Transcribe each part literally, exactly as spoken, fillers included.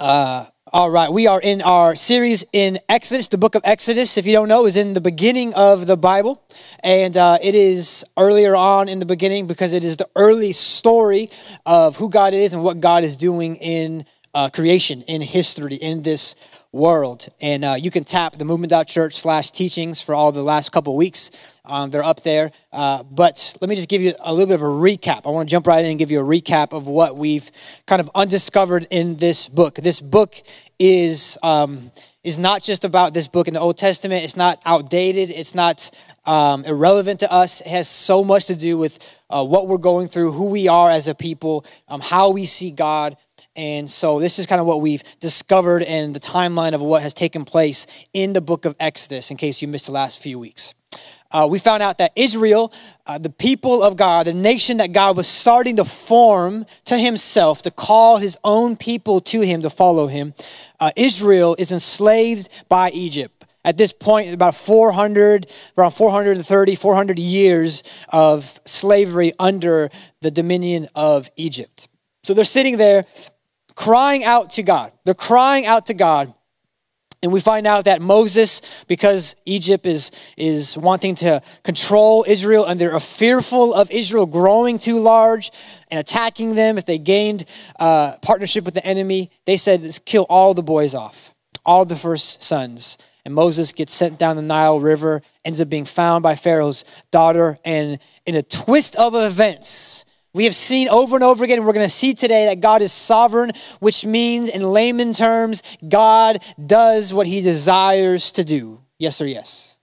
Uh, all right, we are in our series in Exodus. The book of Exodus, if you don't know, is in the beginning of the Bible. And uh, it is earlier on in the beginning because it is the early story of who God is and what God is doing in uh, creation, in history, in this world. And uh, you can tap the movement.church slash teachings for all the last couple weeks. Um, they're up there. Uh, but let me just give you a little bit of a recap. I want to jump right in and give you a recap of what we've kind of undiscovered in this book. This book is um, is not just about this book in the Old Testament. It's not outdated. It's not um, irrelevant to us. It has so much to do with uh, what we're going through, who we are as a people, um, how we see God. And so this is kind of what we've discovered and the timeline of what has taken place in the book of Exodus, in case you missed the last few weeks. Uh, we found out that Israel, uh, the people of God, the nation that God was starting to form to himself, to call his own people to him, to follow him, uh, Israel is enslaved by Egypt. At this point, about four hundred, around four hundred thirty, four hundred years of slavery under the dominion of Egypt. So they're sitting there, crying out to God. They're crying out to God. And we find out that Moses, because Egypt is, is wanting to control Israel and they're fearful of Israel growing too large and attacking them if they gained uh, partnership with the enemy, they said, let's kill all the boys off, all the first sons. And Moses gets sent down the Nile River, ends up being found by Pharaoh's daughter. And in a twist of events, we have seen over and over again, and we're going to see today that God is sovereign, which means in layman terms, God does what he desires to do. Yes or yes.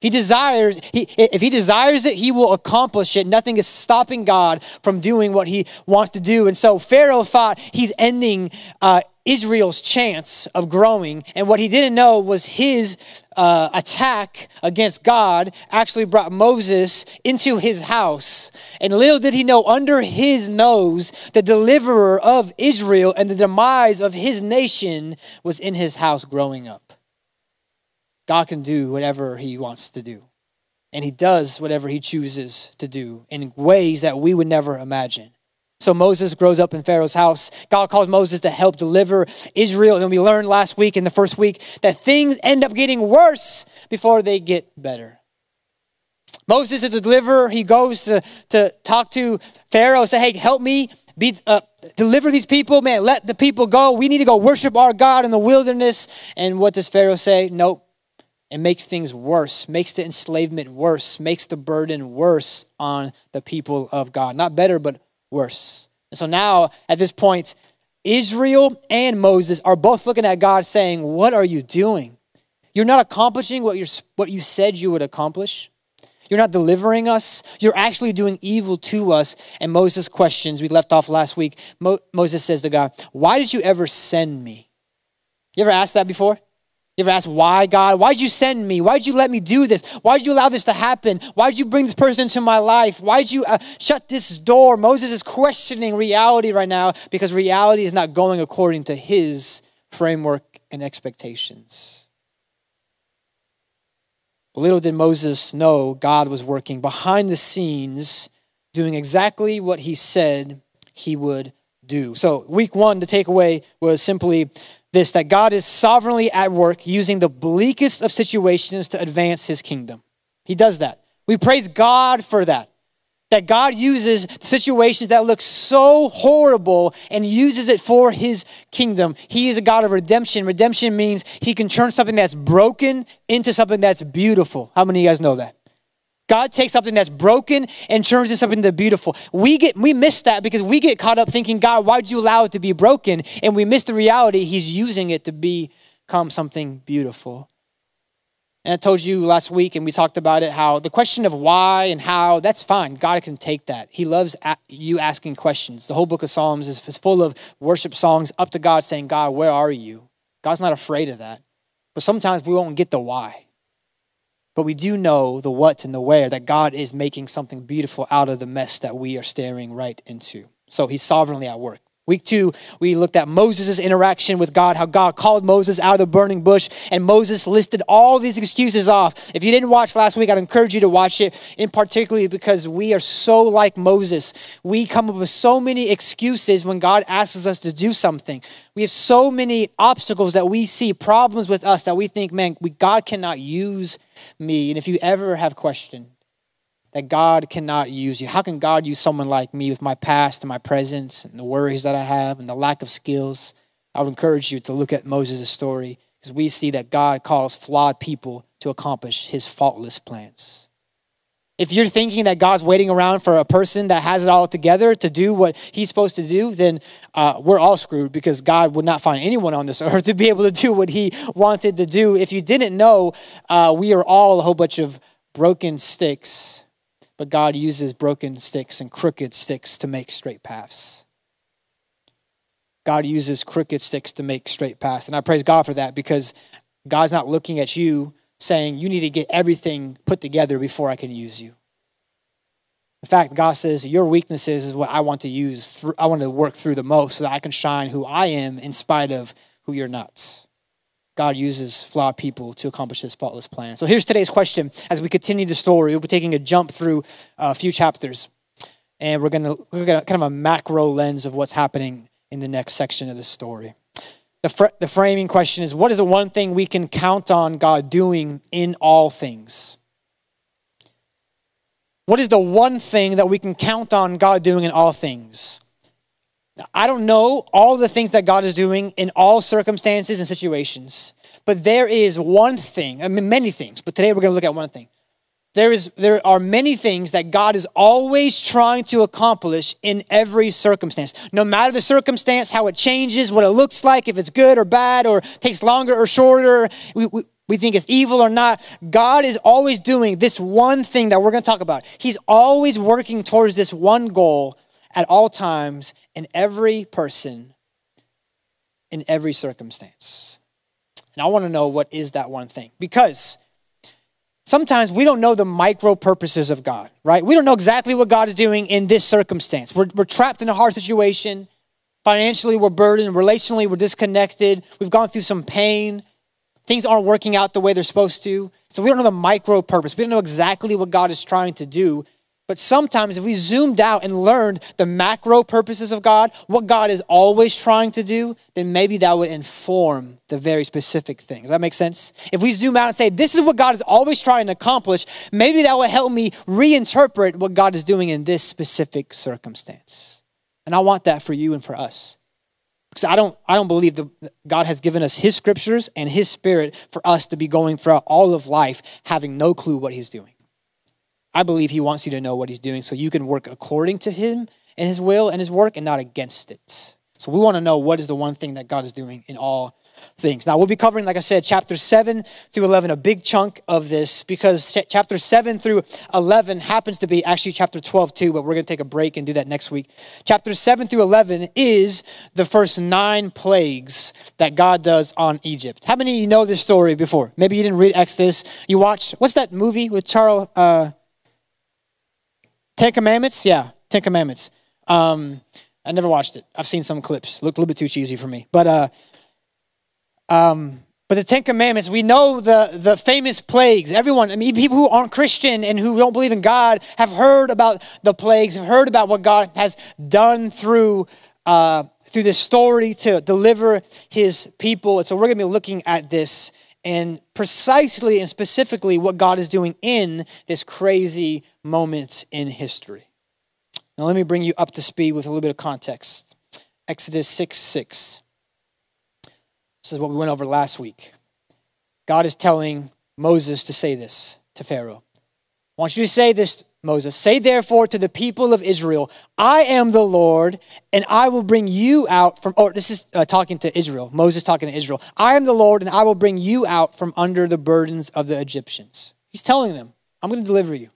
He desires, he, if he desires it, he will accomplish it. Nothing is stopping God from doing what he wants to do. And so Pharaoh thought he's ending uh, Israel's chance of growing. And what he didn't know was his Uh, attack against God actually brought Moses into his house. And little did he know, under his nose, the deliverer of Israel and the demise of his nation was in his house growing up. God can do whatever he wants to do. And he does whatever he chooses to do in ways that we would never imagine. So Moses grows up in Pharaoh's house. God calls Moses to help deliver Israel. And we learned last week in the first week that things end up getting worse before they get better. Moses is the deliverer. He goes to, to talk to Pharaoh, say, hey, help me be, uh, deliver these people. Man, let the people go. We need to go worship our God in the wilderness. And what does Pharaoh say? Nope. It makes things worse, makes the enslavement worse, makes the burden worse on the people of God. Not better, but worse. And so now at this point, Israel and Moses are both looking at God saying, what are you doing? You're not accomplishing what, you're, what you said you would accomplish. You're not delivering us. You're actually doing evil to us. And Moses questions, we left off last week. Mo- Moses says to God, why did you ever send me? You ever asked that before? You ever asked, why, God? Why did you send me? Why did you let me do this? Why did you allow this to happen? Why did you bring this person into my life? Why did you uh, shut this door? Moses is questioning reality right now because reality is not going according to his framework and expectations. But little did Moses know God was working behind the scenes, doing exactly what he said he would do. So week one, the takeaway was simply this, that God is sovereignly at work using the bleakest of situations to advance his kingdom. He does that. We praise God for that. That God uses situations that look so horrible and uses it for his kingdom. He is a God of redemption. Redemption means he can turn something that's broken into something that's beautiful. How many of you guys know that? God takes something that's broken and turns it into something that's beautiful. We get we miss that because we get caught up thinking, God, why did you allow it to be broken? And we miss the reality he's using it to become something beautiful. And I told you last week, and we talked about it, how the question of why and how, that's fine. God can take that. He loves you asking questions. The whole book of Psalms is, is full of worship songs up to God saying, God, where are you? God's not afraid of that. But sometimes we won't get the why. But we do know the what and the where, that God is making something beautiful out of the mess that we are staring right into. So he's sovereignly at work. Week two, we looked at Moses' interaction with God, how God called Moses out of the burning bush, and Moses listed all these excuses off. If you didn't watch last week, I'd encourage you to watch it, in particularly because we are so like Moses. We come up with so many excuses when God asks us to do something. We have so many obstacles that we see, problems with us that we think, man, we, God cannot use me. And if you ever have questioned that God cannot use you. How can God use someone like me with my past and my presence and the worries that I have and the lack of skills? I would encourage you to look at Moses' story because we see that God calls flawed people to accomplish his faultless plans. If you're thinking that God's waiting around for a person that has it all together to do what he's supposed to do, then uh, we're all screwed because God would not find anyone on this earth to be able to do what he wanted to do. If you didn't know, uh, we are all a whole bunch of broken sticks. But God uses broken sticks and crooked sticks to make straight paths. God uses crooked sticks to make straight paths. And I praise God for that because God's not looking at you saying, you need to get everything put together before I can use you. In fact, God says, your weaknesses is what I want to use. Through, I want to work through the most so that I can shine who I am in spite of who you're not. God uses flawed people to accomplish his faultless plan. So here's today's question. As we continue the story, we'll be taking a jump through a few chapters. And we're going to look at kind of a macro lens of what's happening in the next section of the story. The, fr- the framing question is, what is the one thing we can count on God doing in all things? What is the one thing that we can count on God doing in all things? I don't know all the things that God is doing in all circumstances and situations, but there is one thing, I mean, many things, but today we're going to look at one thing. There is, there are many things that God is always trying to accomplish in every circumstance. No matter the circumstance, how it changes, what it looks like, if it's good or bad, or takes longer or shorter, we, we, we think it's evil or not. God is always doing this one thing that we're going to talk about. He's always working towards this one goal at all times, in every person, in every circumstance. And I want to know what is that one thing. Because sometimes we don't know the micro purposes of God, right? We don't know exactly what God is doing in this circumstance. We're, we're trapped in a hard situation. Financially, we're burdened. Relationally, we're disconnected. We've gone through some pain. Things aren't working out the way they're supposed to. So we don't know the micro purpose. We don't know exactly what God is trying to do. But sometimes if we zoomed out and learned the macro purposes of God, what God is always trying to do, then maybe that would inform the very specific things. Does that make sense? If we zoom out and say, this is what God is always trying to accomplish, maybe that would help me reinterpret what God is doing in this specific circumstance. And I want that for you and for us. Because I don't, I don't believe that God has given us his scriptures and his spirit for us to be going throughout all of life having no clue what he's doing. I believe he wants you to know what he's doing so you can work according to him and his will and his work and not against it. So we want to know what is the one thing that God is doing in all things. Now we'll be covering, like I said, chapters seven through eleven, a big chunk of this because chapter seven through eleven happens to be actually chapter twelve too, but we're going to take a break and do that next week. Chapter seven through eleven is the first nine plagues that God does on Egypt. How many of you know this story before? Maybe you didn't read Exodus. You watched, what's that movie with Charles... Uh, Ten Commandments? Yeah, Ten Commandments. Um, I never watched it. I've seen some clips. Looked a little bit too cheesy for me. But uh, um, but the Ten Commandments, we know the, the famous plagues. Everyone, I mean, people who aren't Christian and who don't believe in God have heard about the plagues, have heard about what God has done through uh, through this story to deliver his people. And so we're going to be looking at this and precisely and specifically what God is doing in this crazy moment in history. Now let me bring you up to speed with a little bit of context. Exodus six six. This is what we went over last week. God is telling Moses to say this to Pharaoh. I want you to say this, Moses. Say therefore to the people of Israel, I am the Lord, and I will bring you out from, oh, this is uh, talking to Israel. Moses talking to Israel. I am the Lord, and I will bring you out from under the burdens of the Egyptians. He's telling them, I'm going to deliver you.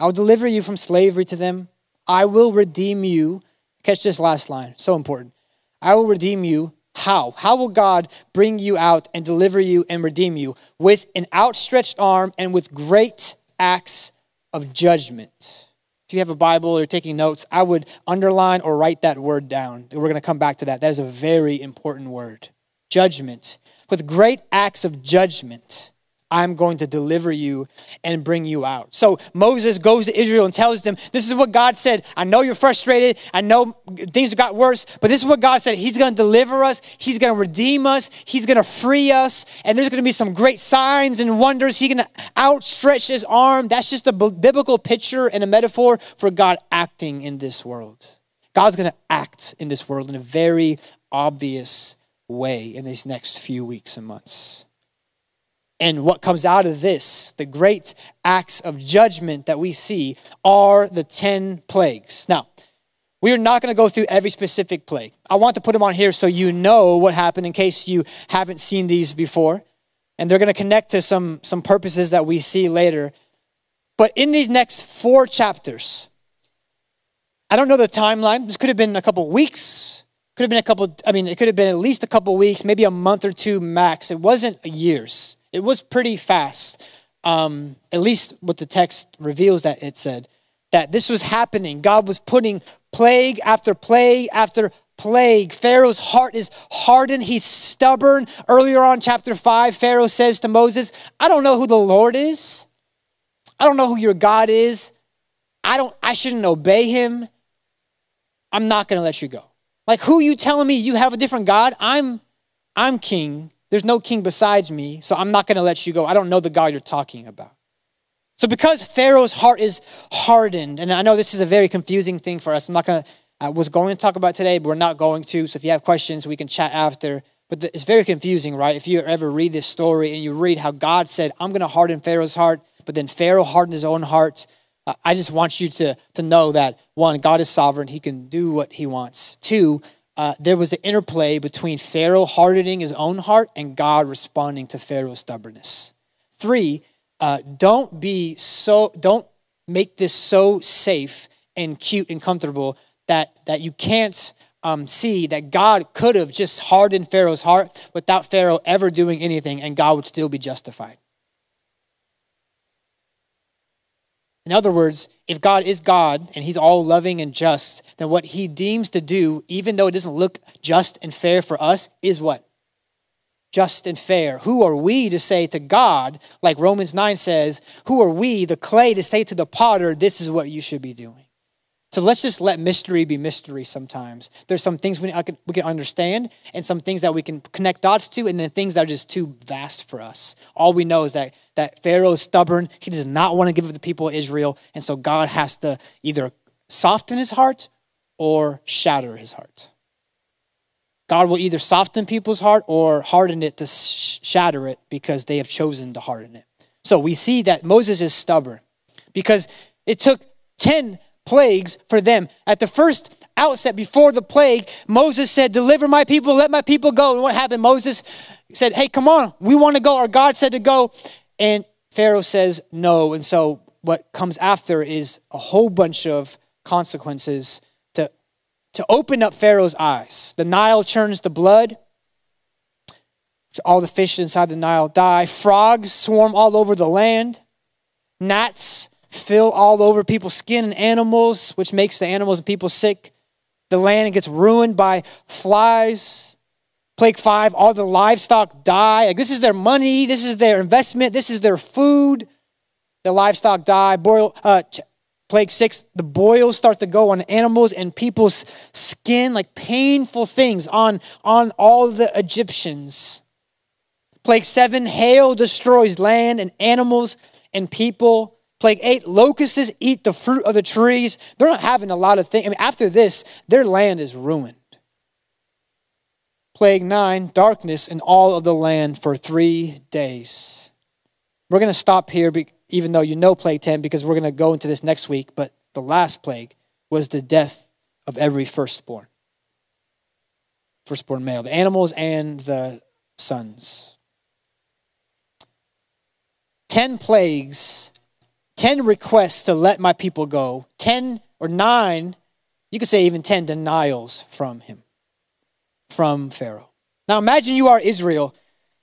I will deliver you from slavery to them. I will redeem you. Catch this last line, so important. I will redeem you. How? How will God bring you out and deliver you and redeem you? With an outstretched arm and with great acts of judgment. If you have a Bible or taking notes, I would underline or write that word down. We're going to come back to that. That is a very important word. Judgment. With great acts of judgment, I'm going to deliver you and bring you out. So Moses goes to Israel and tells them, this is what God said. I know you're frustrated. I know things got worse, but this is what God said. He's going to deliver us. He's going to redeem us. He's going to free us. And there's going to be some great signs and wonders. He's going to outstretch his arm. That's just a biblical picture and a metaphor for God acting in this world. God's going to act in this world in a very obvious way in these next few weeks and months. And what comes out of this, the great acts of judgment that we see, are the ten plagues. Now, we are not going to go through every specific plague. I want to put them on here so you know what happened in case you haven't seen these before. And they're going to connect to some, some purposes that we see later. But in these next four chapters, I don't know the timeline. This could have been a couple weeks. Could have been a couple, I mean, it could have been at least a couple weeks, maybe a month or two max. It wasn't years. It was pretty fast, um, at least what the text reveals that it said, that this was happening. God was putting plague after plague after plague. Pharaoh's heart is hardened. He's stubborn. Earlier on, chapter five, Pharaoh says to Moses, I don't know who the Lord is. I don't know who your God is. I don't. I shouldn't obey him. I'm not going to let you go. Like, who you telling me you have a different God? I'm, I'm king. There's no king besides me, so I'm not going to let you go. I don't know the God you're talking about. So because Pharaoh's heart is hardened, and I know this is a very confusing thing for us. I'm not going to, I was going to talk about today, but we're not going to. So if you have questions, we can chat after. But the, it's very confusing, right? If you ever read this story and you read how God said, I'm going to harden Pharaoh's heart, but then Pharaoh hardened his own heart. Uh, I just want you to, to know that, one, God is sovereign. He can do what he wants. Two, Uh, there was an interplay between Pharaoh hardening his own heart and God responding to Pharaoh's stubbornness. Three, uh, don't be so, don't make this so safe and cute and comfortable that, that you can't um, see that God could have just hardened Pharaoh's heart without Pharaoh ever doing anything and God would still be justified. In other words, if God is God and he's all loving and just, then what he deems to do, even though it doesn't look just and fair for us, is what? Just and fair. Who are we to say to God, like Romans nine says, who are we, the clay, to say to the potter, this is what you should be doing? So let's just let mystery be mystery sometimes. There's some things we can, we can understand and some things that we can connect dots to, and then things that are just too vast for us. All we know is that, that Pharaoh is stubborn. He does not want to give up the people of Israel. And so God has to either soften his heart or shatter his heart. God will either soften people's heart or harden it to sh- shatter it because they have chosen to harden it. So we see that Moses is stubborn because it took ten plagues for them. At the first outset, before the plague, Moses said, deliver my people, let my people go. And what happened? Moses said, hey, come on, we want to go. Our God said to go. And Pharaoh says no. And so what comes after is a whole bunch of consequences to, to open up Pharaoh's eyes. The Nile churns to blood. All the fish inside the Nile die. Frogs swarm all over the land. Gnats fill all over people's skin and animals, which makes the animals and people sick. The land gets ruined by flies. Plague five, all the livestock die. Like, this is their money. This is their investment. This is their food. The livestock die. Boil, uh, plague six, the boils start to go on animals and people's skin, like painful things on, on all the Egyptians. Plague seven, hail destroys land and animals and people. Plague eight, locusts eat the fruit of the trees. They're not having a lot of things. I mean, after this, their land is ruined. Plague nine, darkness in all of the land for three days. We're going to stop here, even though you know plague ten, because we're going to go into this next week. But the last plague was the death of every firstborn. Firstborn male, the animals and the sons. Ten plagues. ten requests to let my people go, ten or nine, you could say even ten denials from him, from Pharaoh. Now imagine you are Israel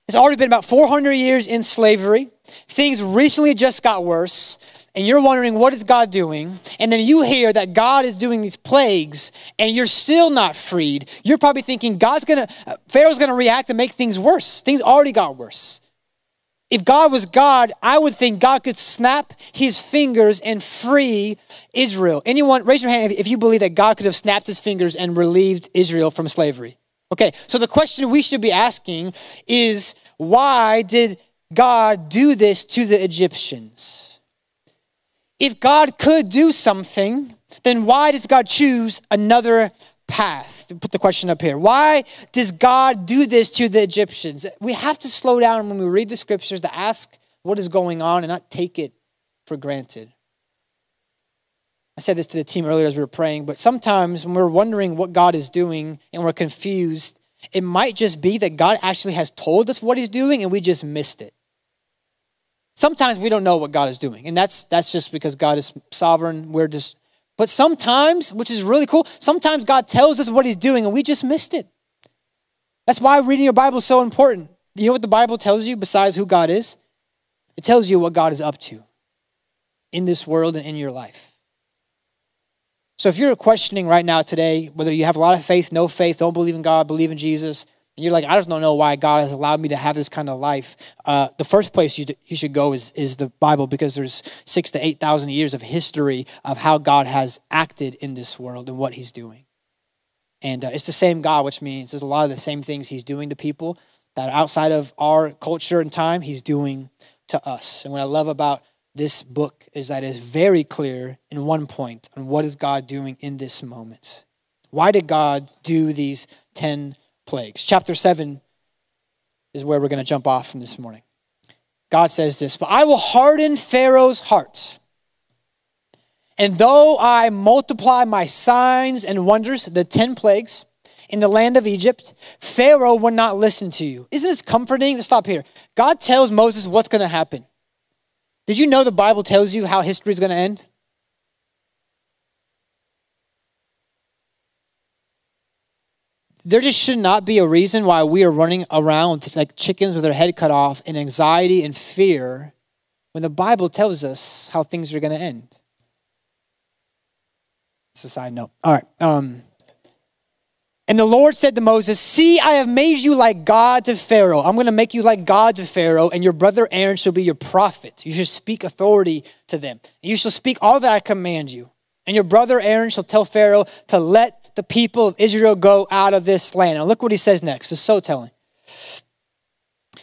It's already been about four hundred years in slavery. Things recently just got worse. And you're wondering, what is God doing? And then you hear that God is doing these plagues and you're still not freed. You're probably thinking God's going to, Pharaoh's going to react and make things worse. Things already got worse. If God was God, I would think God could snap his fingers and free Israel. Anyone, raise your hand if you believe that God could have snapped his fingers and relieved Israel from slavery. Okay, so the question we should be asking is, why did God do this to the Egyptians? If God could do something, then why does God choose another path? Put the question up here. Why does God do this to the Egyptians? We have to slow down when we read the scriptures to ask what is going on and not take it for granted. I said this to the team earlier as we were praying, but sometimes when we're wondering what God is doing and we're confused, it might just be that God actually has told us what he's doing and we just missed it. Sometimes we don't know what God is doing, and that's that's just because God is sovereign. We're just, but sometimes, which is really cool, sometimes God tells us what he's doing, and we just missed it. That's why reading your Bible is so important. You know what the Bible tells you besides who God is? It tells you what God is up to in this world and in your life. So if you're questioning right now today, whether you have a lot of faith, no faith, don't believe in God, believe in Jesus, and you're like, I just don't know why God has allowed me to have this kind of life. Uh, the first place you, you should go is, is the Bible, because there's six to eight thousand years of history of how God has acted in this world and what he's doing. And uh, it's the same God, which means there's a lot of the same things he's doing to people that are outside of our culture and time, he's doing to us. And what I love about this book is that it's very clear in one point on what is God doing in this moment. Why did God do these ten plagues? Chapter seven is where we're going to jump off from this morning. God says this, but I will harden Pharaoh's heart. And though I multiply my signs and wonders, the ten plagues in the land of Egypt, Pharaoh will not listen to you. Isn't this comforting? Let's stop here. God tells Moses what's going to happen. Did you know the Bible tells you how history is going to end? There just should not be a reason why we are running around like chickens with our head cut off in anxiety and fear when the Bible tells us how things are going to end. It's a side note. All right. Um, and the Lord said to Moses, see, I have made you like God to Pharaoh. I'm going to make you like God to Pharaoh, and your brother Aaron shall be your prophet. You shall speak authority to them. You shall speak all that I command you. And your brother Aaron shall tell Pharaoh to let the people of Israel go out of this land. And look what he says next. It's so telling.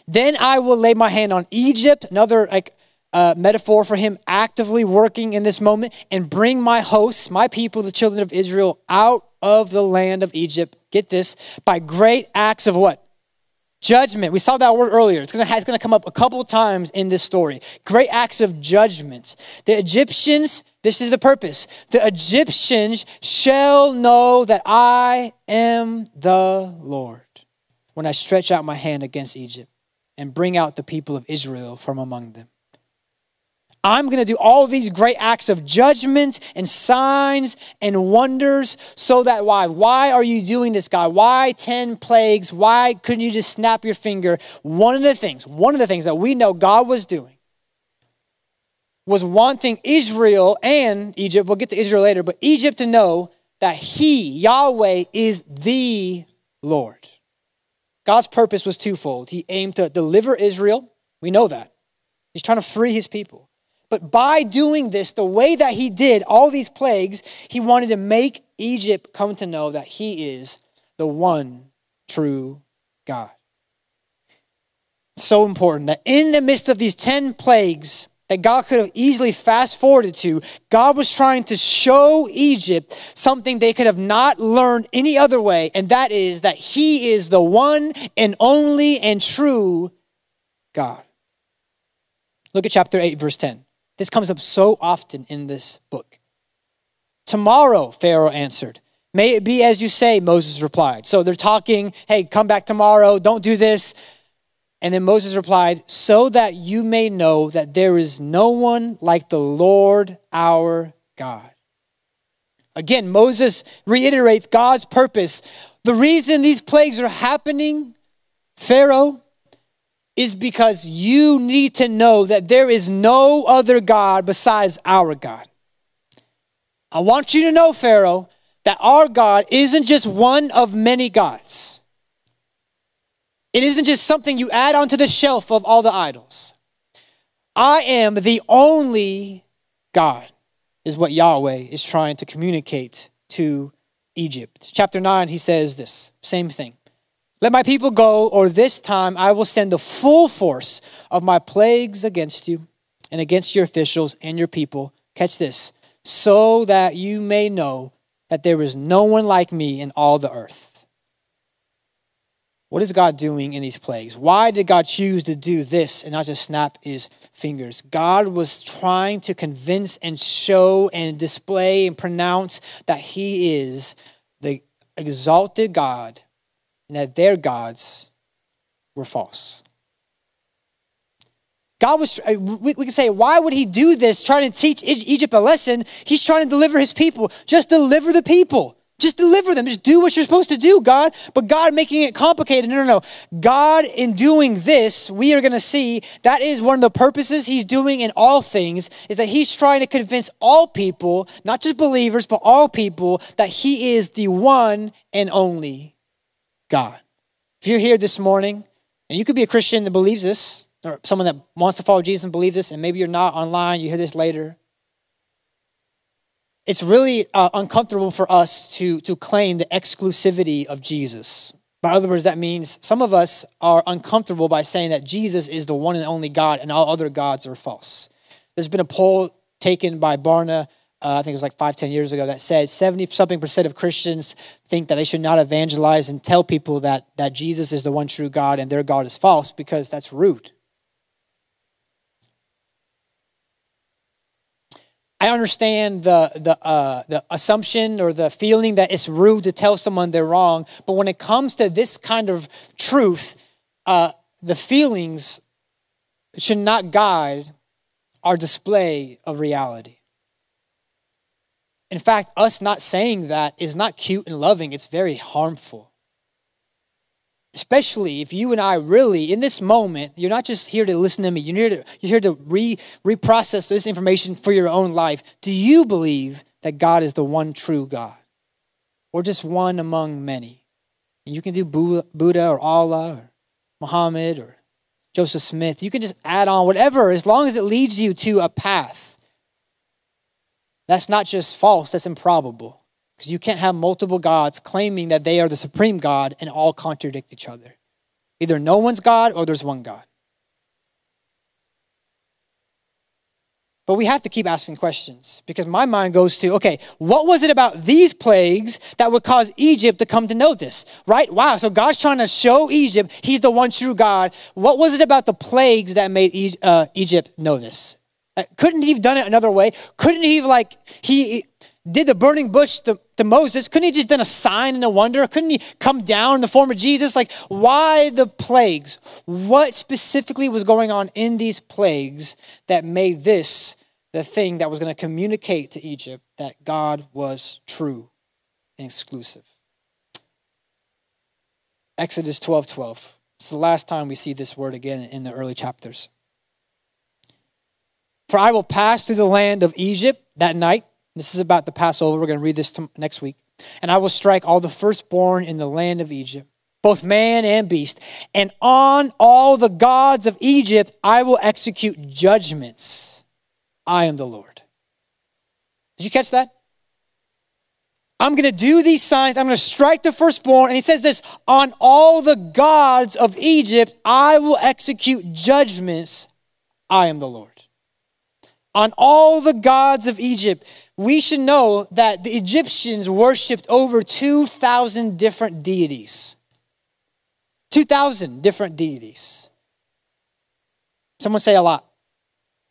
Then I will lay my hand on Egypt, another like uh, metaphor for him actively working in this moment, and bring my hosts, my people, the children of Israel, out of the land of Egypt. Get this, by great acts of what? Judgment. We saw that word earlier. It's going to, it's going to come up a couple times in this story. Great acts of judgment. The Egyptians, this is the purpose. The Egyptians shall know that I am the Lord when I stretch out my hand against Egypt and bring out the people of Israel from among them. I'm going to do all these great acts of judgment and signs and wonders so that why? Why are you doing this, God? Why ten plagues? Why couldn't you just snap your finger? One of the things, one of the things that we know God was doing was wanting Israel and Egypt, we'll get to Israel later, but Egypt to know that he, Yahweh, is the Lord. God's purpose was twofold. He aimed to deliver Israel. We know that. He's trying to free his people. But by doing this, the way that he did all these plagues, he wanted to make Egypt come to know that he is the one true God. So important that in the midst of these ten plagues, that God could have easily fast forwarded to, God was trying to show Egypt something they could have not learned any other way, and that is that he is the one and only and true God. Look at chapter eight, verse ten. This comes up so often in this book. Tomorrow, Pharaoh answered. May it be as you say, Moses replied. So they're talking, hey, come back tomorrow, don't do this. And then Moses replied, so that you may know that there is no one like the Lord our God. Again, Moses reiterates God's purpose. The reason these plagues are happening, Pharaoh, is because you need to know that there is no other God besides our God. I want you to know, Pharaoh, that our God isn't just one of many gods. It isn't just something you add onto the shelf of all the idols. I am the only God, is what Yahweh is trying to communicate to Egypt. Chapter nine, he says this, same thing. Let my people go, or this time I will send the full force of my plagues against you and against your officials and your people. Catch this. So that you may know that there is no one like me in all the earth. What is God doing in these plagues? Why did God choose to do this and not just snap his fingers? God was trying to convince and show and display and pronounce that he is the exalted God and that their gods were false. God was, we, we can say, why would he do this? Trying to teach Egypt a lesson. He's trying to deliver his people. Just deliver the people. Just deliver them. Just do what you're supposed to do, God. But God making it complicated. No, no, no. God, in doing this, we are going to see that is one of the purposes he's doing in all things, is that he's trying to convince all people, not just believers, but all people, that he is the one and only God. If you're here this morning, and you could be a Christian that believes this, or someone that wants to follow Jesus and believe this, and maybe you're not online, you hear this later. It's really uh, uncomfortable for us to, to claim the exclusivity of Jesus. By other words, that means some of us are uncomfortable by saying that Jesus is the one and only God and all other gods are false. There's been a poll taken by Barna, uh, I think it was like five, ten years ago, that said seventy something percent of Christians think that they should not evangelize and tell people that, that Jesus is the one true God and their God is false, because that's rude. I understand the the uh, the assumption or the feeling that it's rude to tell someone they're wrong, but when it comes to this kind of truth, uh, the feelings should not guide our display of reality. In fact, us not saying that is not cute and loving, it's very harmful. Especially if you and I really, in this moment, you're not just here to listen to me. You're here to, you're here to re, reprocess this information for your own life. Do you believe that God is the one true God? Or just one among many? And you can do Buddha or Allah or Muhammad or Joseph Smith. You can just add on whatever, as long as it leads you to a path. That's not just false, that's improbable. Because you can't have multiple gods claiming that they are the supreme God and all contradict each other. Either no one's God or there's one God. But we have to keep asking questions, because my mind goes to, okay, what was it about these plagues that would cause Egypt to come to know this, right? Wow, so God's trying to show Egypt he's the one true God. What was it about the plagues that made e- uh, Egypt know this? Uh, couldn't he have done it another way? Couldn't he have, like, he... did the burning bush to, to Moses? Couldn't he just done a sign and a wonder? Couldn't he come down in the form of Jesus? Like, why the plagues? What specifically was going on in these plagues that made this the thing that was going to communicate to Egypt that God was true and exclusive? Exodus twelve twelve. It's the last time we see this word again in the early chapters. For I will pass through the land of Egypt that night. This is about the Passover. We're going to read this next week. And I will strike all the firstborn in the land of Egypt, both man and beast. And on all the gods of Egypt, I will execute judgments. I am the Lord. Did you catch that? I'm going to do these signs. I'm going to strike the firstborn. And he says this, on all the gods of Egypt, I will execute judgments. I am the Lord. On all the gods of Egypt. We should know that the Egyptians worshipped over two thousand different deities. two thousand different deities. Someone say a lot.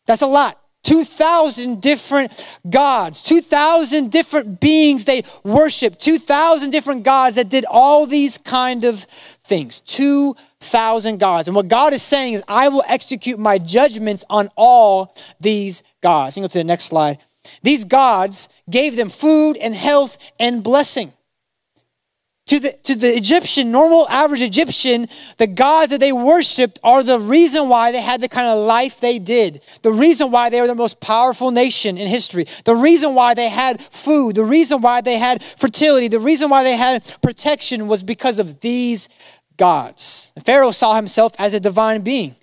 That's a lot. two thousand different gods. two thousand different beings they worshipped. two thousand different gods that did all these kind of things. two thousand gods. And what God is saying is, I will execute my judgments on all these gods. You can go to the next slide. These gods gave them food and health and blessing. To the, to the Egyptian, normal average Egyptian, the gods that they worshipped are the reason why they had the kind of life they did. The reason why they were the most powerful nation in history. The reason why they had food. The reason why they had fertility. The reason why they had protection was because of these gods. And Pharaoh saw himself as a divine being.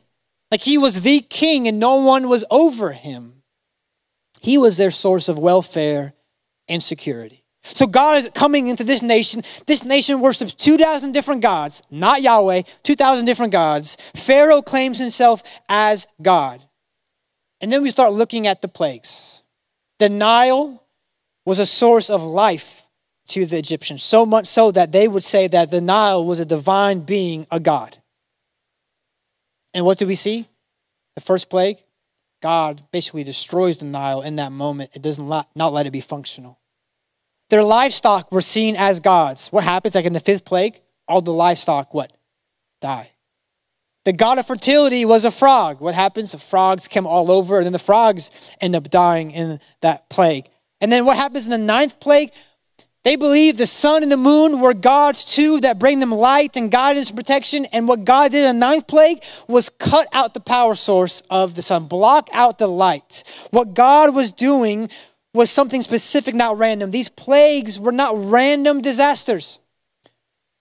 Like he was the king and no one was over him. He was their source of welfare and security. So God is coming into this nation. This nation worships two thousand different gods, not Yahweh, two thousand different gods. Pharaoh claims himself as God. And then we start looking at the plagues. The Nile was a source of life to the Egyptians, so much so that they would say that the Nile was a divine being, a god. And what do we see? The first plague, God basically destroys the Nile in that moment. It does not, not let it be functional. Their livestock were seen as gods. What happens? Like in the fifth plague, all the livestock, what? Die. The god of fertility was a frog. What happens? The frogs come all over, and then the frogs end up dying in that plague. And then what happens in the ninth plague? They believe the sun and the moon were gods too that bring them light and guidance and protection. And what God did in the ninth plague was cut out the power source of the sun, block out the light. What God was doing was something specific, not random. These plagues were not random disasters.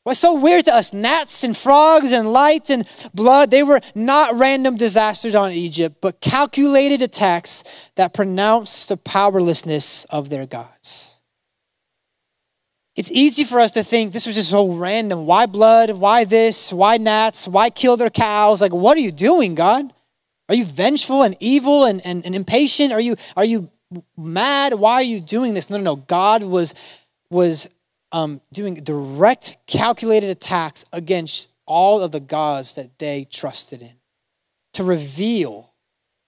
What's so weird to us, gnats and frogs and light and blood, they were not random disasters on Egypt, but calculated attacks that pronounced the powerlessness of their gods. It's easy for us to think this was just so random. Why blood? Why this? Why gnats? Why kill their cows? Like, what are you doing, God? Are you vengeful and evil and, and, and impatient? Are you, are you mad? Why are you doing this? No, no, no. God was, was um, doing direct, calculated attacks against all of the gods that they trusted in to reveal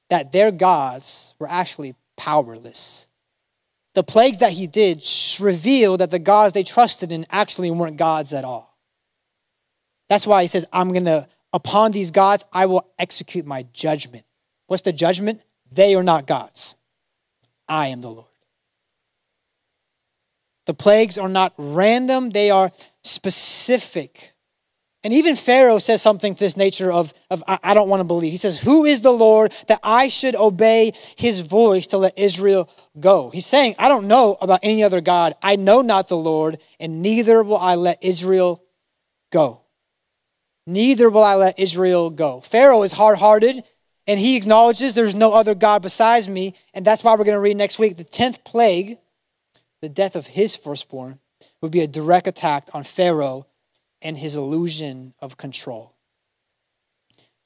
that their gods were actually powerless. The plagues that he did revealed that the gods they trusted in actually weren't gods at all. That's why he says, I'm going to, upon these gods, I will execute my judgment. What's the judgment? They are not gods. I am the Lord. The plagues are not random. They are specific. And even Pharaoh says something to this nature of, of I, I don't want to believe. He says, who is the Lord that I should obey his voice to let Israel go? He's saying, I don't know about any other God. I know not the Lord, and neither will I let Israel go. Neither will I let Israel go. Pharaoh is hard-hearted. And he acknowledges there's no other God besides me. And that's why we're going to read next week, the tenth plague, the death of his firstborn, would be a direct attack on Pharaoh and his illusion of control.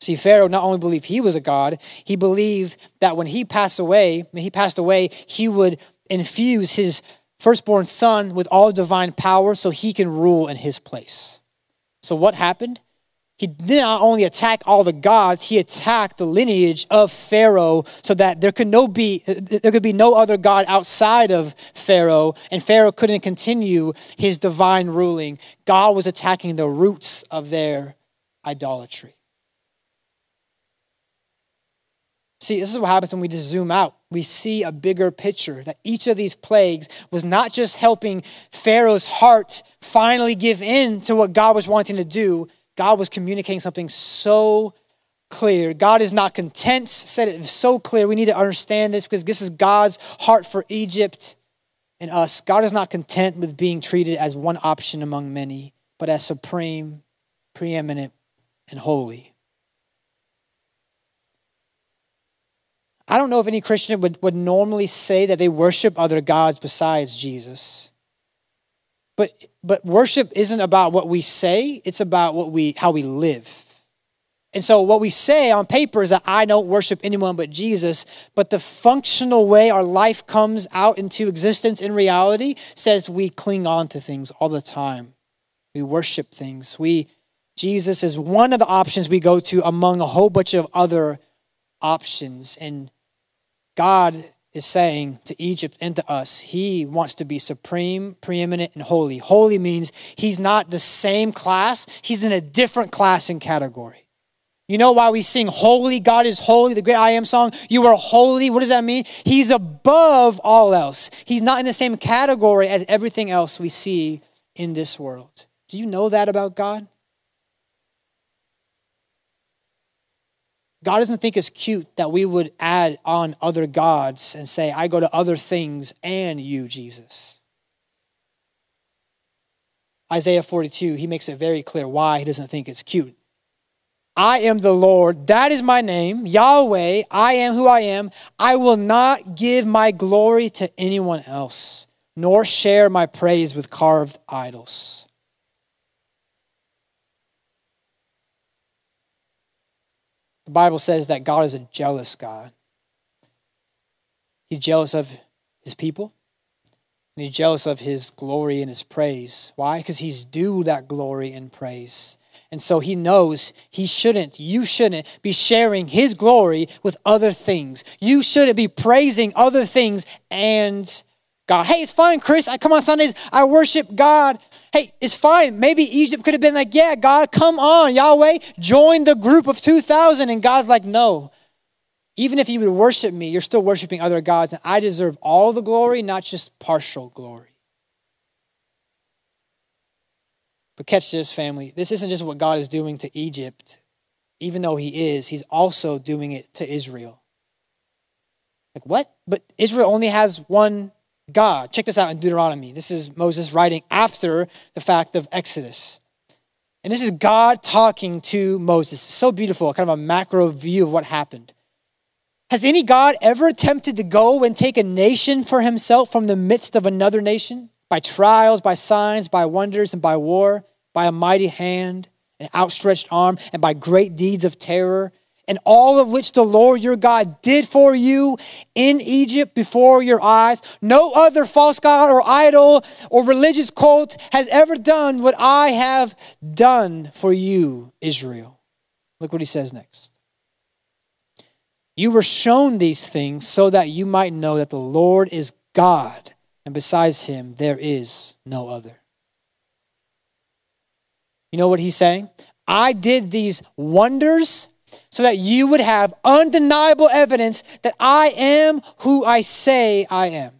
See, Pharaoh not only believed he was a god, he believed that when he passed away, when he passed away, he would infuse his firstborn son with all divine power so he can rule in his place. So what happened? He did not only attack all the gods, he attacked the lineage of Pharaoh so that there could, no be, there could be no other god outside of Pharaoh, and Pharaoh couldn't continue his divine ruling. God was attacking the roots of their idolatry. See, this is what happens when we just zoom out. We see a bigger picture that each of these plagues was not just helping Pharaoh's heart finally give in to what God was wanting to do. God was communicating something so clear. God is not content, said it so clear. We need to understand this because this is God's heart for Egypt and us. God is not content with being treated as one option among many, but as supreme, preeminent, and holy. I don't know if any Christian would, would normally say that they worship other gods besides Jesus. But but worship isn't about what we say, it's about what we how we live. And so what we say on paper is that I don't worship anyone but Jesus, but the functional way our life comes out into existence in reality says we cling on to things all the time. We worship things. We Jesus is one of the options we go to among a whole bunch of other options. And God is saying to Egypt and to us, he wants to be supreme, preeminent, and holy. Holy means he's not the same class. He's in a different class and category. You know why we sing holy, God is holy, the great I am song? You are holy. What does that mean? He's above all else. He's not in the same category as everything else we see in this world. Do you know that about God? God doesn't think it's cute that we would add on other gods and say, I go to other things and you, Jesus. Isaiah forty-two, he makes it very clear why he doesn't think it's cute. I am the Lord, that is my name, Yahweh, I am who I am. I will not give my glory to anyone else, nor share my praise with carved idols. The Bible says that God is a jealous God. He's jealous of his people, and he's jealous of his glory and his praise. Why? Because he's due that glory and praise. And so he knows he shouldn't, you shouldn't be sharing his glory with other things. You shouldn't be praising other things and God. Hey, it's fine, Chris. I come on Sundays. I worship God. Hey, it's fine. Maybe Egypt could have been like, yeah, God, come on, Yahweh, join the group of two thousand. And God's like, no, even if you would worship me, you're still worshiping other gods. And I deserve all the glory, not just partial glory. But catch this, family. This isn't just what God is doing to Egypt. Even though he is, he's also doing it to Israel. Like what? But Israel only has one God. Check this out in Deuteronomy. This is Moses writing after the fact of Exodus. And this is God talking to Moses. It's so beautiful, kind of a macro view of what happened. Has any God ever attempted to go and take a nation for himself from the midst of another nation? By trials, by signs, by wonders, and by war, by a mighty hand, an outstretched arm, and by great deeds of terror, and all of which the Lord your God did for you in Egypt before your eyes. No other false god or idol or religious cult has ever done what I have done for you, Israel. Look what he says next. You were shown these things so that you might know that the Lord is God. And besides him, there is no other. You know what he's saying? I did these wonders so that you would have undeniable evidence that I am who I say I am.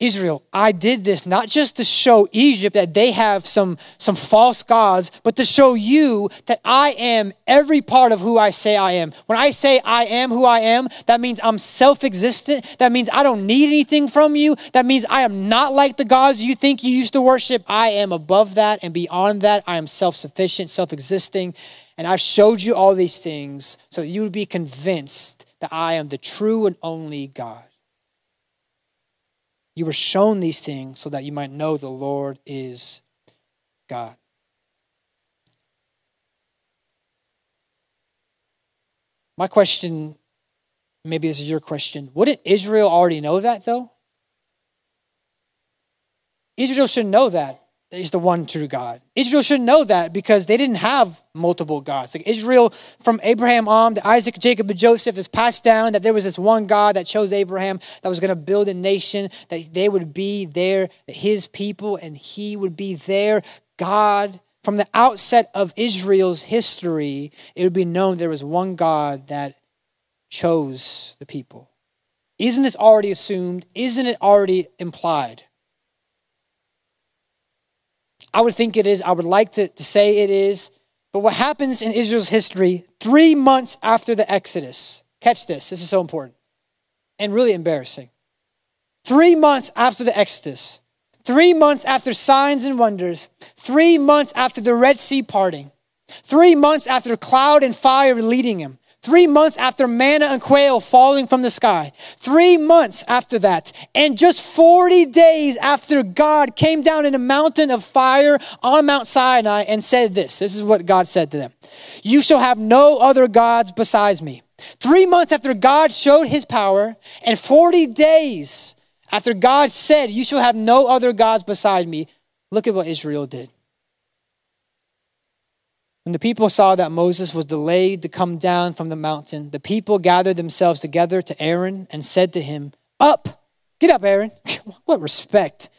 Israel, I did this not just to show Egypt that they have some, some false gods, but to show you that I am every part of who I say I am. When I say I am who I am, that means I'm self-existent. That means I don't need anything from you. That means I am not like the gods you think you used to worship. I am above that and beyond that. I am self-sufficient, self-existing. And I've showed you all these things so that you would be convinced that I am the true and only God. You were shown these things so that you might know the Lord is God. My question, maybe this is your question, wouldn't Israel already know that though? Israel should know that he's the one true God. Israel should know that because they didn't have multiple gods. Like Israel from Abraham on to Isaac, Jacob, and Joseph is passed down that there was this one God that chose Abraham that was going to build a nation, that they would be there, that his people, and he would be their God. From the outset of Israel's history, it would be known there was one God that chose the people. Isn't this already assumed? Isn't it already implied? I would think it is. I would like to, to say it is. But what happens in Israel's history three months after the Exodus? Catch this. This is so important and really embarrassing. Three months after the Exodus, three months after signs and wonders, three months after the Red Sea parting, three months after cloud and fire leading him, three months after manna and quail falling from the sky, three months after that, and just forty days after God came down in a mountain of fire on Mount Sinai and said this, this is what God said to them, you shall have no other gods besides me. Three months after God showed his power, and forty days after God said, you shall have no other gods beside me, look at what Israel did. When the people saw that Moses was delayed to come down from the mountain, the people gathered themselves together to Aaron and said to him, up, get up, Aaron. What respect.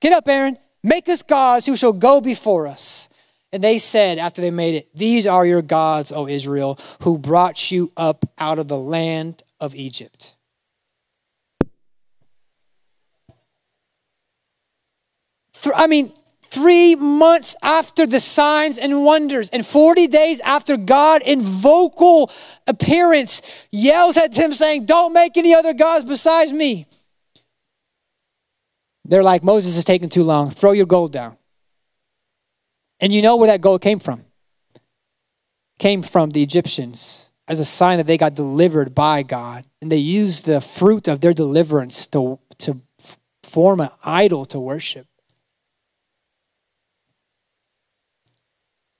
Get up, Aaron. Make us gods who shall go before us. And they said, after they made it, these are your gods, O Israel, who brought you up out of the land of Egypt. Th- I mean, three months after the signs and wonders, and forty days after God in vocal appearance yells at them saying, don't make any other gods besides me. They're like, Moses is taking too long. Throw your gold down. And you know where that gold came from. Came from the Egyptians as a sign that they got delivered by God. And they used the fruit of their deliverance to, to form an idol to worship.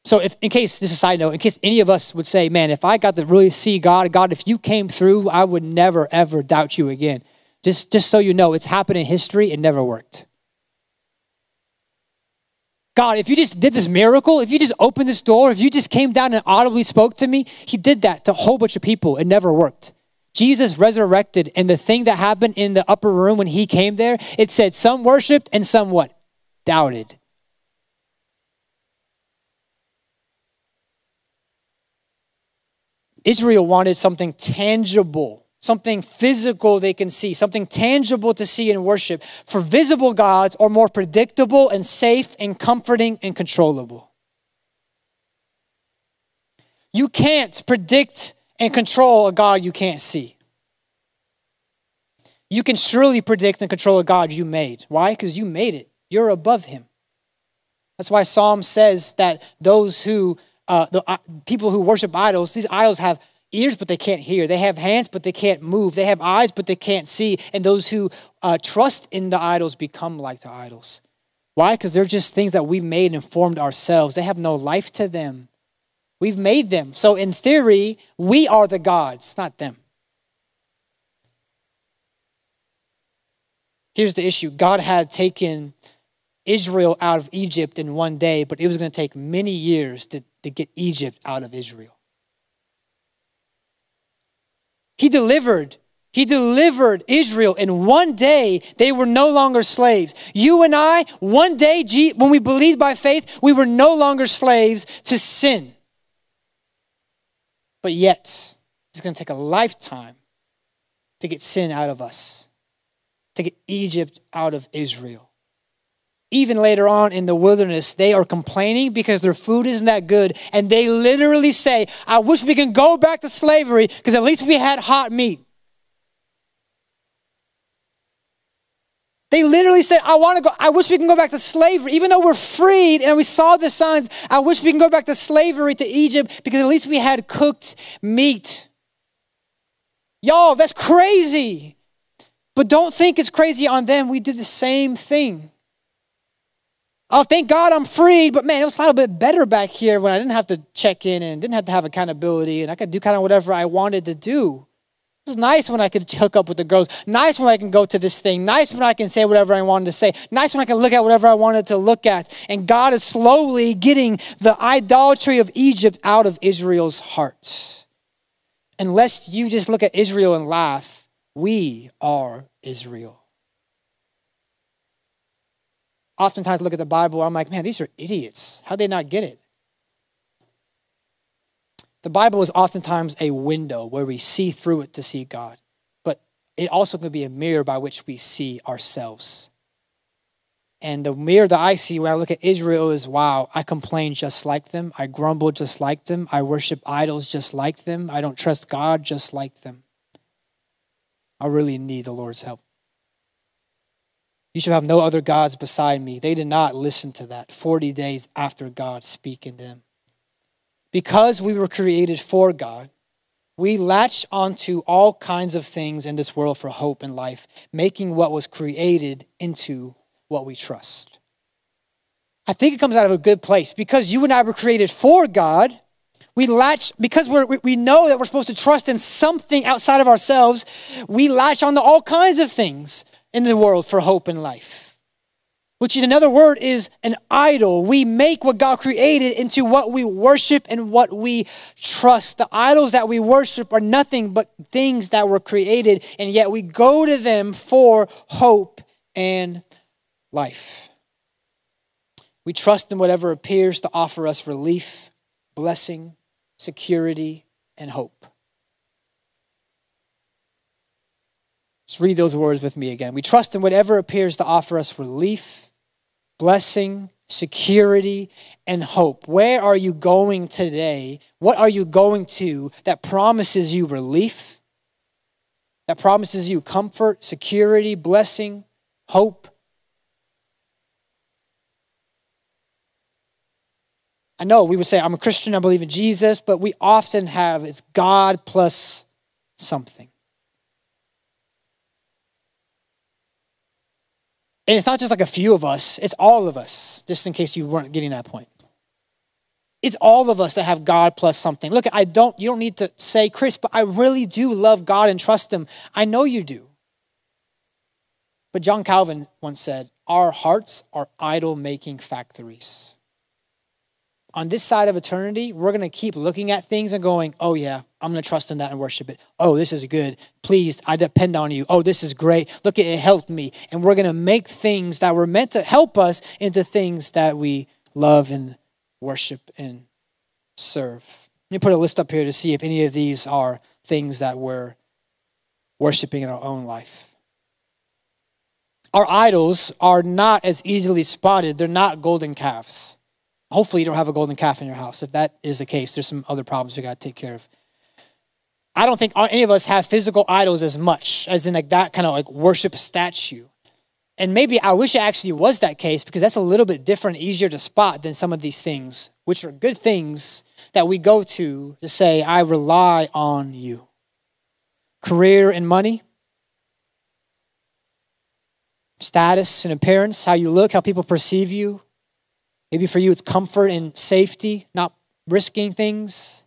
So if, in case, this is a side note, in case any of us would say, man, if I got to really see God, God, if you came through, I would never, ever doubt you again. Just, just so you know, it's happened in history. It never worked. God, if you just did this miracle, if you just opened this door, if you just came down and audibly spoke to me, he did that to a whole bunch of people. It never worked. Jesus resurrected, and the thing that happened in the upper room when he came there, it said some worshiped and some what? Doubted. Israel wanted something tangible. Something physical they can see, something tangible to see and worship. For visible gods are more predictable and safe and comforting and controllable. You can't predict and control a God you can't see. You can surely predict and control a God you made. Why? Because you made it. You're above him. That's why Psalm says that those who, uh, the uh, people who worship idols, these idols have ears, but they can't hear. They have hands, but they can't move. They have eyes, but they can't see. And those who uh, trust in the idols become like the idols. Why? Because they're just things that we made and formed ourselves. They have no life to them. We've made them. So in theory, we are the gods, not them. Here's the issue. God had taken Israel out of Egypt in one day, but it was going to take many years to, to get Egypt out of Israel. He delivered. He delivered Israel. And one day, they were no longer slaves. You and I, one day, when we believed by faith, we were no longer slaves to sin. But yet, it's going to take a lifetime to get sin out of us, to get Egypt out of Israel. Even later on in the wilderness, they are complaining because their food isn't that good. And they literally say, I wish we can go back to slavery because at least we had hot meat. They literally said, I want to go, I wish we can go back to slavery. Even though we're freed and we saw the signs, I wish we can go back to slavery to Egypt because at least we had cooked meat. Y'all, that's crazy. But don't think it's crazy on them. We did the same thing. Oh, thank God I'm free, but man, it was a little bit better back here when I didn't have to check in and didn't have to have accountability and I could do kind of whatever I wanted to do. It was nice when I could hook up with the girls. Nice when I can go to this thing. Nice when I can say whatever I wanted to say. Nice when I can look at whatever I wanted to look at. And God is slowly getting the idolatry of Egypt out of Israel's heart. Unless you just look at Israel and laugh, we are Israel. Oftentimes look at the Bible, I'm like, man, these are idiots. How'd they not get it? The Bible is oftentimes a window where we see through it to see God, but it also can be a mirror by which we see ourselves. And the mirror that I see when I look at Israel is, wow, I complain just like them. I grumble just like them. I worship idols just like them. I don't trust God just like them. I really need the Lord's help. You shall have no other gods beside me. They did not listen to that forty days after God speaking to them. Because we were created for God, we latch onto all kinds of things in this world for hope and life, making what was created into what we trust. I think it comes out of a good place. Because you and I were created for God, we latch, because we're, we know that we're supposed to trust in something outside of ourselves, we latch onto all kinds of things in the world for hope and life, which in another word is an idol. We make what God created into what we worship and what we trust. The idols that we worship are nothing but things that were created, and yet we go to them for hope and life. We trust in whatever appears to offer us relief, blessing, security, and hope. Just read those words with me again. We trust in whatever appears to offer us relief, blessing, security, and hope. Where are you going today? What are you going to that promises you relief? That promises you comfort, security, blessing, hope? I know we would say, I'm a Christian, I believe in Jesus, but we often have, it's God plus something. And it's not just like a few of us, it's all of us, just in case you weren't getting that point. It's all of us that have God plus something. Look, I don't, you don't need to say, Chris, but I really do love God and trust him. I know you do. But John Calvin once said, our hearts are idol-making factories. On this side of eternity, we're going to keep looking at things and going, oh yeah, I'm going to trust in that and worship it. Oh, this is good. Please, I depend on you. Oh, this is great. Look, it helped me. And we're going to make things that were meant to help us into things that we love and worship and serve. Let me put a list up here to see if any of these are things that we're worshiping in our own life. Our idols are not as easily spotted. They're not golden calves. Hopefully you don't have a golden calf in your house. If that is the case, there's some other problems we got to take care of. I don't think any of us have physical idols as much as in like that kind of like worship statue. And maybe I wish it actually was that case because that's a little bit different, easier to spot than some of these things, which are good things that we go to to say, I rely on you. Career and money. Status and appearance, how you look, how people perceive you. Maybe for you, it's comfort and safety, not risking things.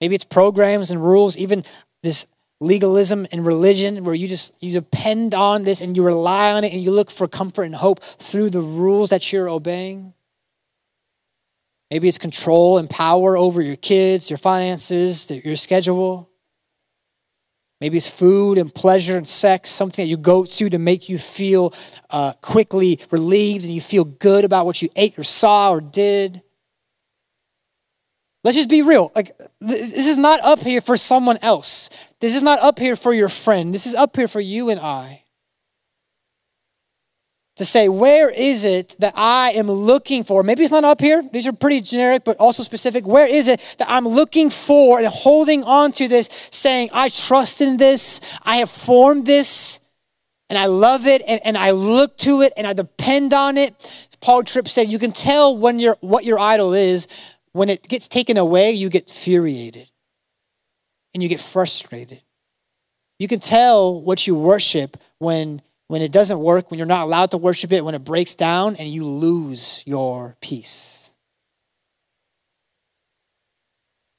Maybe it's programs and rules, even this legalism and religion where you just, you depend on this and you rely on it and you look for comfort and hope through the rules that you're obeying. Maybe it's control and power over your kids, your finances, your schedule. Maybe it's food and pleasure and sex, something that you go to to make you feel uh, quickly relieved and you feel good about what you ate or saw or did. Let's just be real. Like, this is not up here for someone else. This is not up here for your friend. This is up here for you and I. To say, where is it that I am looking for? Maybe it's not up here. These are pretty generic, but also specific. Where is it that I'm looking for and holding on to this, saying, I trust in this, I have formed this, and I love it, and, and I look to it, and I depend on it. Paul Tripp said, you can tell when you're, what your idol is. When it gets taken away, you get infuriated, and you get frustrated. You can tell what you worship when When it doesn't work, when you're not allowed to worship it, when it breaks down and you lose your peace.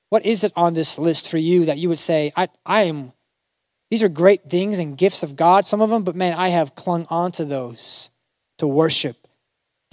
What is it on this list for you that you would say, I, I am, these are great things and gifts of God, some of them, but man, I have clung on to those to worship.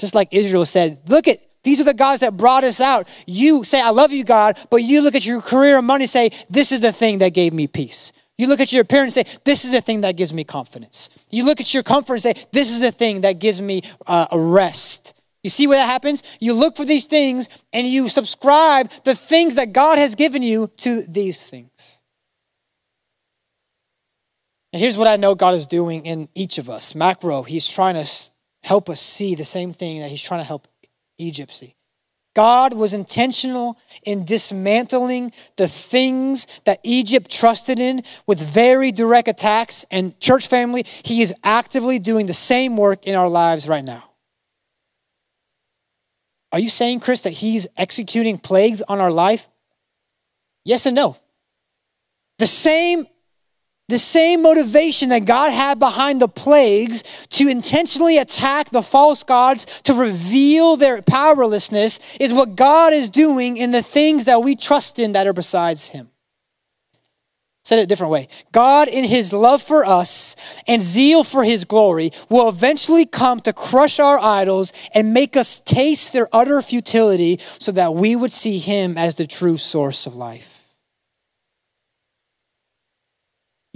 Just like Israel said, look at, these are the gods that brought us out. You say, I love you, God, but you look at your career and money and say, this is the thing that gave me peace. You look at your appearance and say, this is the thing that gives me confidence. You look at your comfort and say, this is the thing that gives me uh, a rest. You see where that happens? You look for these things and you subscribe the things that God has given you to these things. And here's what I know God is doing in each of us. Macro, he's trying to help us see the same thing that he's trying to help Egypt see. God was intentional in dismantling the things that Egypt trusted in with very direct attacks. And church family, he is actively doing the same work in our lives right now. Are you saying, Chris, that he's executing plagues on our life? Yes and no. The same The same motivation that God had behind the plagues to intentionally attack the false gods, to reveal their powerlessness, is what God is doing in the things that we trust in that are besides him. Said it a different way. God, in his love for us and zeal for his glory, will eventually come to crush our idols and make us taste their utter futility so that we would see him as the true source of life.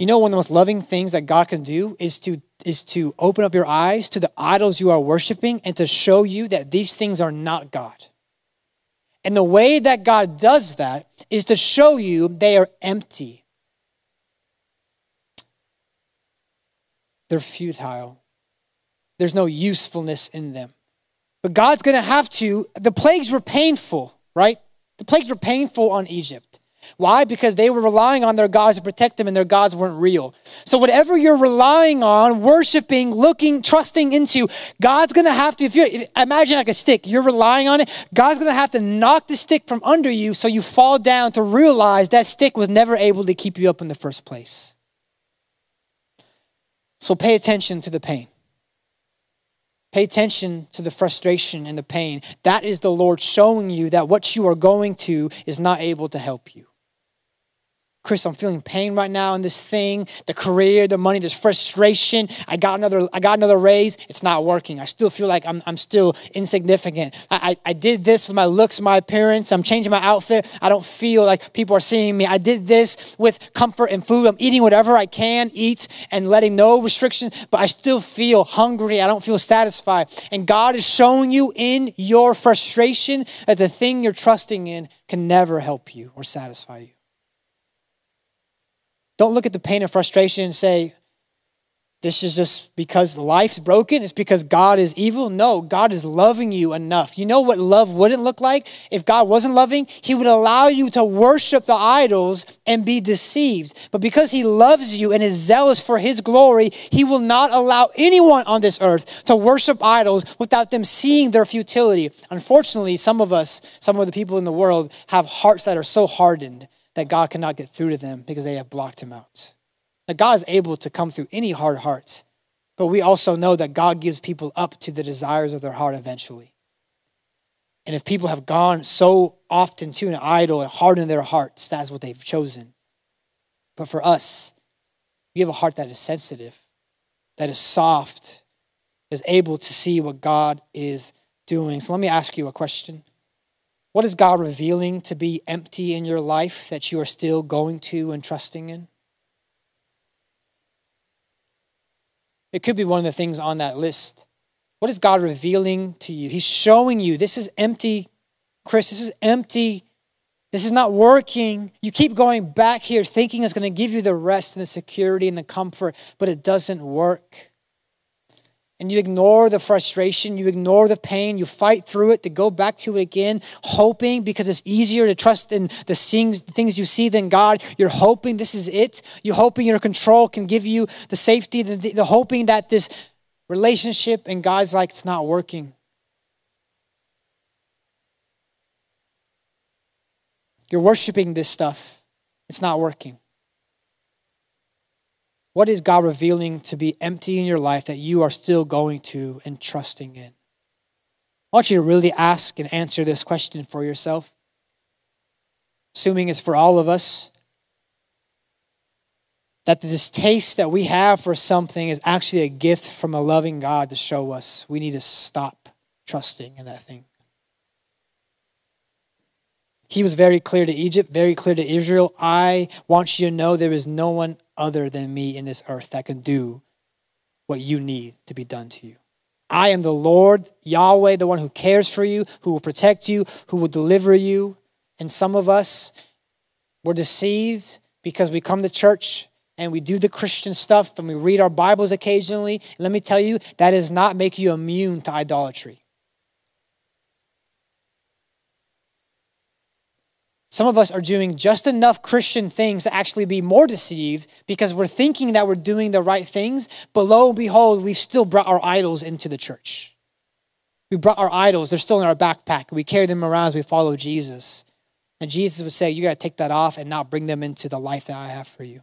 You know, one of the most loving things that God can do is to, is to open up your eyes to the idols you are worshiping and to show you that these things are not God. And the way that God does that is to show you they are empty. They're futile. There's no usefulness in them. But God's going to have to, the plagues were painful, right? The plagues were painful on Egypt. Why? Because they were relying on their gods to protect them and their gods weren't real. So whatever you're relying on, worshiping, looking, trusting into, God's going to have to, if you imagine like a stick, you're relying on it, God's going to have to knock the stick from under you so you fall down to realize that stick was never able to keep you up in the first place. So pay attention to the pain. Pay attention to the frustration and the pain. That is the Lord showing you that what you are going to is not able to help you. Chris, I'm feeling pain right now in this thing, the career, the money, there's frustration. I got another, I got another raise. It's not working. I still feel like I'm, I'm still insignificant. I, I, I did this with my looks, my appearance. I'm changing my outfit. I don't feel like people are seeing me. I did this with comfort and food. I'm eating whatever I can eat and letting no restrictions, but I still feel hungry. I don't feel satisfied. And God is showing you in your frustration that the thing you're trusting in can never help you or satisfy you. Don't look at the pain and frustration and say, this is just because life's broken. It's because God is evil. No, God is loving you enough. You know what love wouldn't look like? If God wasn't loving, he would allow you to worship the idols and be deceived. But because he loves you and is zealous for his glory, he will not allow anyone on this earth to worship idols without them seeing their futility. Unfortunately, some of us, some of the people in the world have hearts that are so hardened that God cannot get through to them because they have blocked him out. Now, God is able to come through any hard heart, but we also know that God gives people up to the desires of their heart eventually. And if people have gone so often to an idol and hardened their hearts, that's what they've chosen. But for us, we have a heart that is sensitive, that is soft, is able to see what God is doing. So let me ask you a question. What is God revealing to be empty in your life that you are still going to and trusting in? It could be one of the things on that list. What is God revealing to you? He's showing you, this is empty, Chris, this is empty. This is not working. You keep going back here thinking it's going to give you the rest and the security and the comfort, but it doesn't work. And you ignore the frustration, you ignore the pain, you fight through it to go back to it again, hoping because it's easier to trust in the things, things you see than God. You're hoping this is it. You're hoping your control can give you the safety, the, the, the hoping that this relationship and God's like, it's not working. You're worshiping this stuff. It's not working. What is God revealing to be empty in your life that you are still going to and trusting in? I want you to really ask and answer this question for yourself, assuming it's for all of us, that the distaste that we have for something is actually a gift from a loving God to show us we need to stop trusting in that thing. He was very clear to Egypt, very clear to Israel. I want you to know there is no one other than me in this earth that can do what you need to be done to you. I am the Lord, Yahweh, the one who cares for you, who will protect you, who will deliver you. And some of us were deceived because we come to church and we do the Christian stuff and we read our Bibles occasionally. And let me tell you, that does not make you immune to idolatry. Some of us are doing just enough Christian things to actually be more deceived because we're thinking that we're doing the right things, but lo and behold, we've still brought our idols into the church. We brought our idols. They're still in our backpack. We carry them around as we follow Jesus. And Jesus would say, you got to take that off and not bring them into the life that I have for you.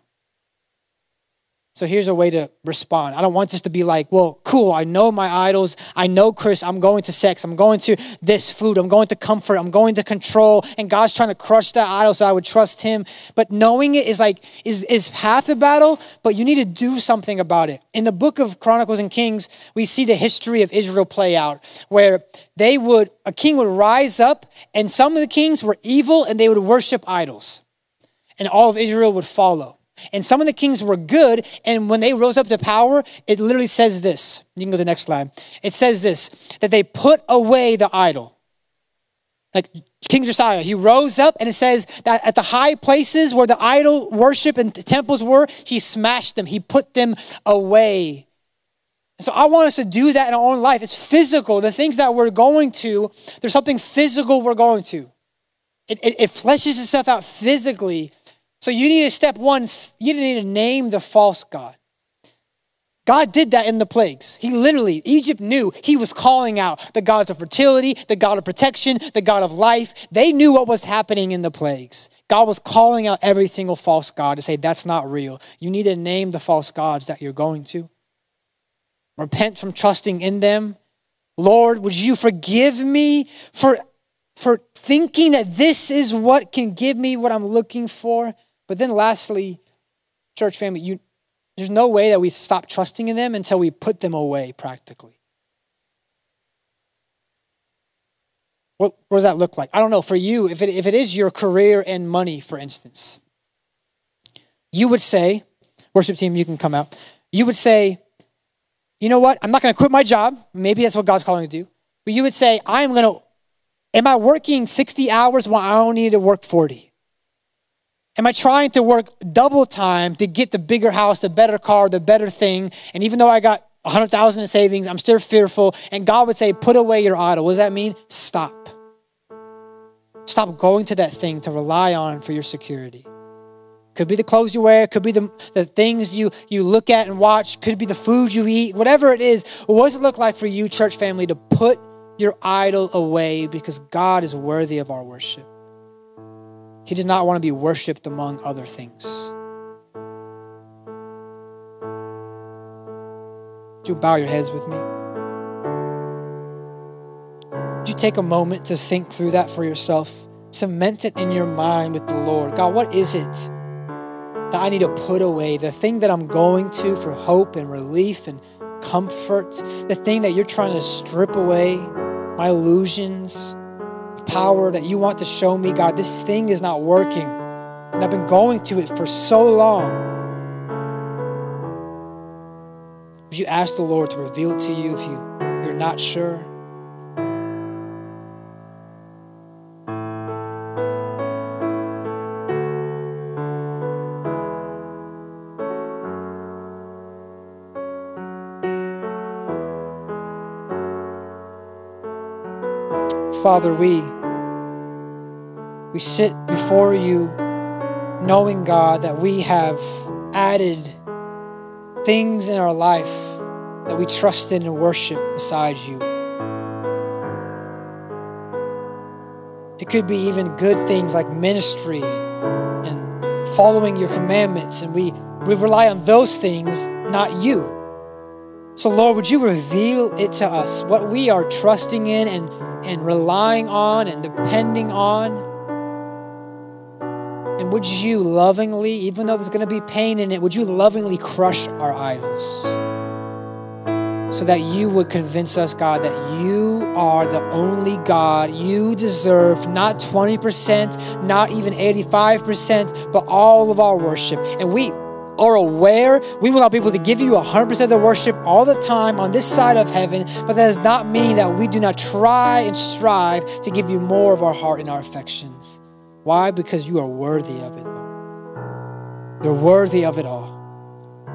So here's a way to respond. I don't want this to be like, well, cool, I know my idols. I know, Chris, I'm going to sex. I'm going to this food. I'm going to comfort. I'm going to control. And God's trying to crush that idol so I would trust him. But knowing it is like, is, is half the battle, but you need to do something about it. In the book of Chronicles and Kings, we see the history of Israel play out where they would, a king would rise up and some of the kings were evil and they would worship idols and all of Israel would follow. And some of the kings were good, and when they rose up to power, it literally says this. You can go to the next slide. It says this, that they put away the idol. Like King Josiah, he rose up, and it says that at the high places where the idol worship and the temples were, he smashed them. He put them away. So I want us to do that in our own life. It's physical. The things that we're going to, there's something physical we're going to. It, it, it fleshes itself out physically. So you need to, step one, you need to name the false god. God did that in the plagues. He literally, Egypt knew he was calling out the gods of fertility, the god of protection, the god of life. They knew what was happening in the plagues. God was calling out every single false god to say, that's not real. You need to name the false gods that you're going to. Repent from trusting in them. Lord, would you forgive me for, for thinking that this is what can give me what I'm looking for? But then lastly, church family, you there's no way that we stop trusting in them until we put them away practically. What, what does that look like? I don't know. For you, if it, if it is your career and money, for instance, you would say, worship team, you can come out. You would say, you know what? I'm not going to quit my job. Maybe that's what God's calling you to do. But you would say, I'm going to, am I working sixty hours when I only need to work forty? Am I trying to work double time to get the bigger house, the better car, the better thing? And even though I got one hundred thousand dollars in savings, I'm still fearful. And God would say, put away your idol. What does that mean? Stop. Stop going to that thing to rely on for your security. Could be the clothes you wear. Could be the, the things you, you look at and watch. Could be the food you eat. Whatever it is, what does it look like for you, church family, to put your idol away? Because God is worthy of our worship. He does not want to be worshipped among other things. Would you bow your heads with me? Would you take a moment to think through that for yourself? Cement it in your mind with the Lord. God, what is it that I need to put away? The thing that I'm going to for hope and relief and comfort. The thing that you're trying to strip away. My illusions. Power that you want to show me, God, this thing is not working. And I've been going to it for so long. Would you ask the Lord to reveal to you if you, if you're not sure? Father, we We sit before you knowing, God, that we have added things in our life that we trust in and worship beside you. It could be even good things like ministry and following your commandments, and we, we rely on those things, not you. So, Lord, would you reveal it to us, what we are trusting in and, and relying on and depending on? And would you lovingly, even though there's going to be pain in it, would you lovingly crush our idols so that you would convince us, God, that you are the only God. You deserve not twenty percent, not even eighty-five percent, but all of our worship. And we are aware we will not be able to give you one hundred percent of the worship all the time on this side of heaven, but that does not mean that we do not try and strive to give you more of our heart and our affections. Why? Because you are worthy of it, Lord. You're worthy of it all.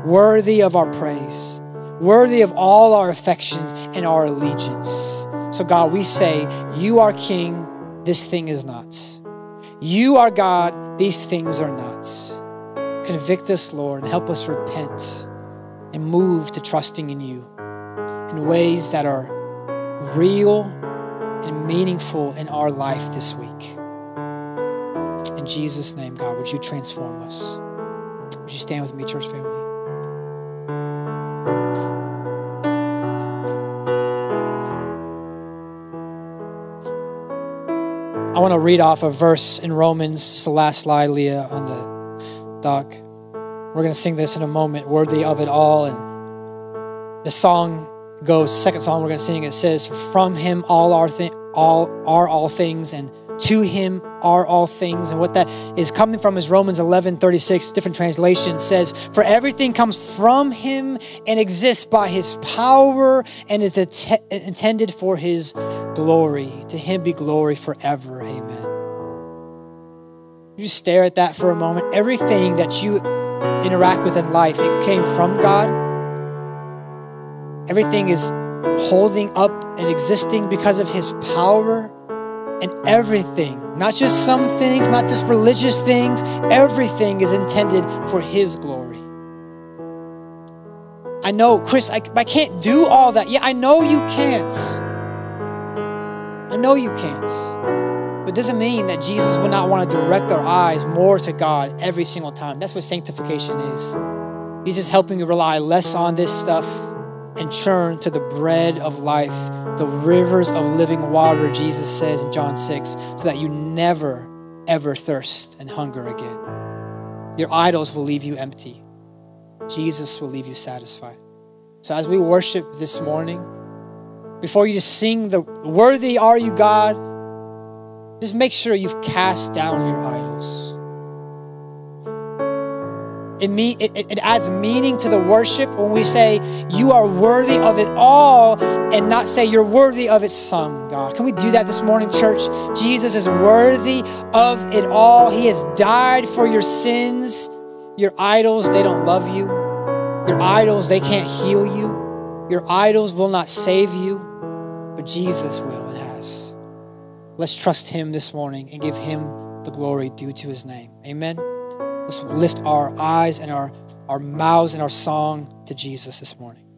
Worthy of our praise. Worthy of all our affections and our allegiance. So God, we say, you are King, this thing is not. You are God, these things are not. Convict us, Lord, and help us repent and move to trusting in you in ways that are real and meaningful in our life this week. In Jesus' name, God, would you transform us? Would you stand with me, church family? I want to read off a verse in Romans. It's the last slide, Leah, on the doc. We're going to sing this in a moment, worthy of it all. And the song goes, the second song we're going to sing, it says, from him all our thi- all are all things, and to him are all things. And what that is coming from is Romans eleven thirty-six, different translation says, for everything comes from him and exists by his power and is det- intended for his glory. To him be glory forever. Amen. You stare at that for a moment. Everything that you interact with in life, it came from God. Everything is holding up and existing because of his power, and everything, not just some things, not just religious things, everything is intended for his glory. I know, Chris, I, I can't do all that. Yeah, I know you can't. I know you can't. But it doesn't mean that Jesus would not want to direct our eyes more to God every single time. That's what sanctification is. He's just helping you rely less on this stuff and churn to the bread of life, the rivers of living water, Jesus says in John six, so that you never, ever thirst and hunger again. Your idols will leave you empty. Jesus will leave you satisfied. So as we worship this morning, before you just sing the worthy are you God, just make sure you've cast down your idols. It, me, it, it adds meaning to the worship when we say you are worthy of it all and not say you're worthy of it some, God. Can we do that this morning, church? Jesus is worthy of it all. He has died for your sins. Your idols, they don't love you. Your idols, they can't heal you. Your idols will not save you, but Jesus will and has. Let's trust him this morning and give him the glory due to his name. Amen. Let's lift our eyes and our, our mouths and our song to Jesus this morning.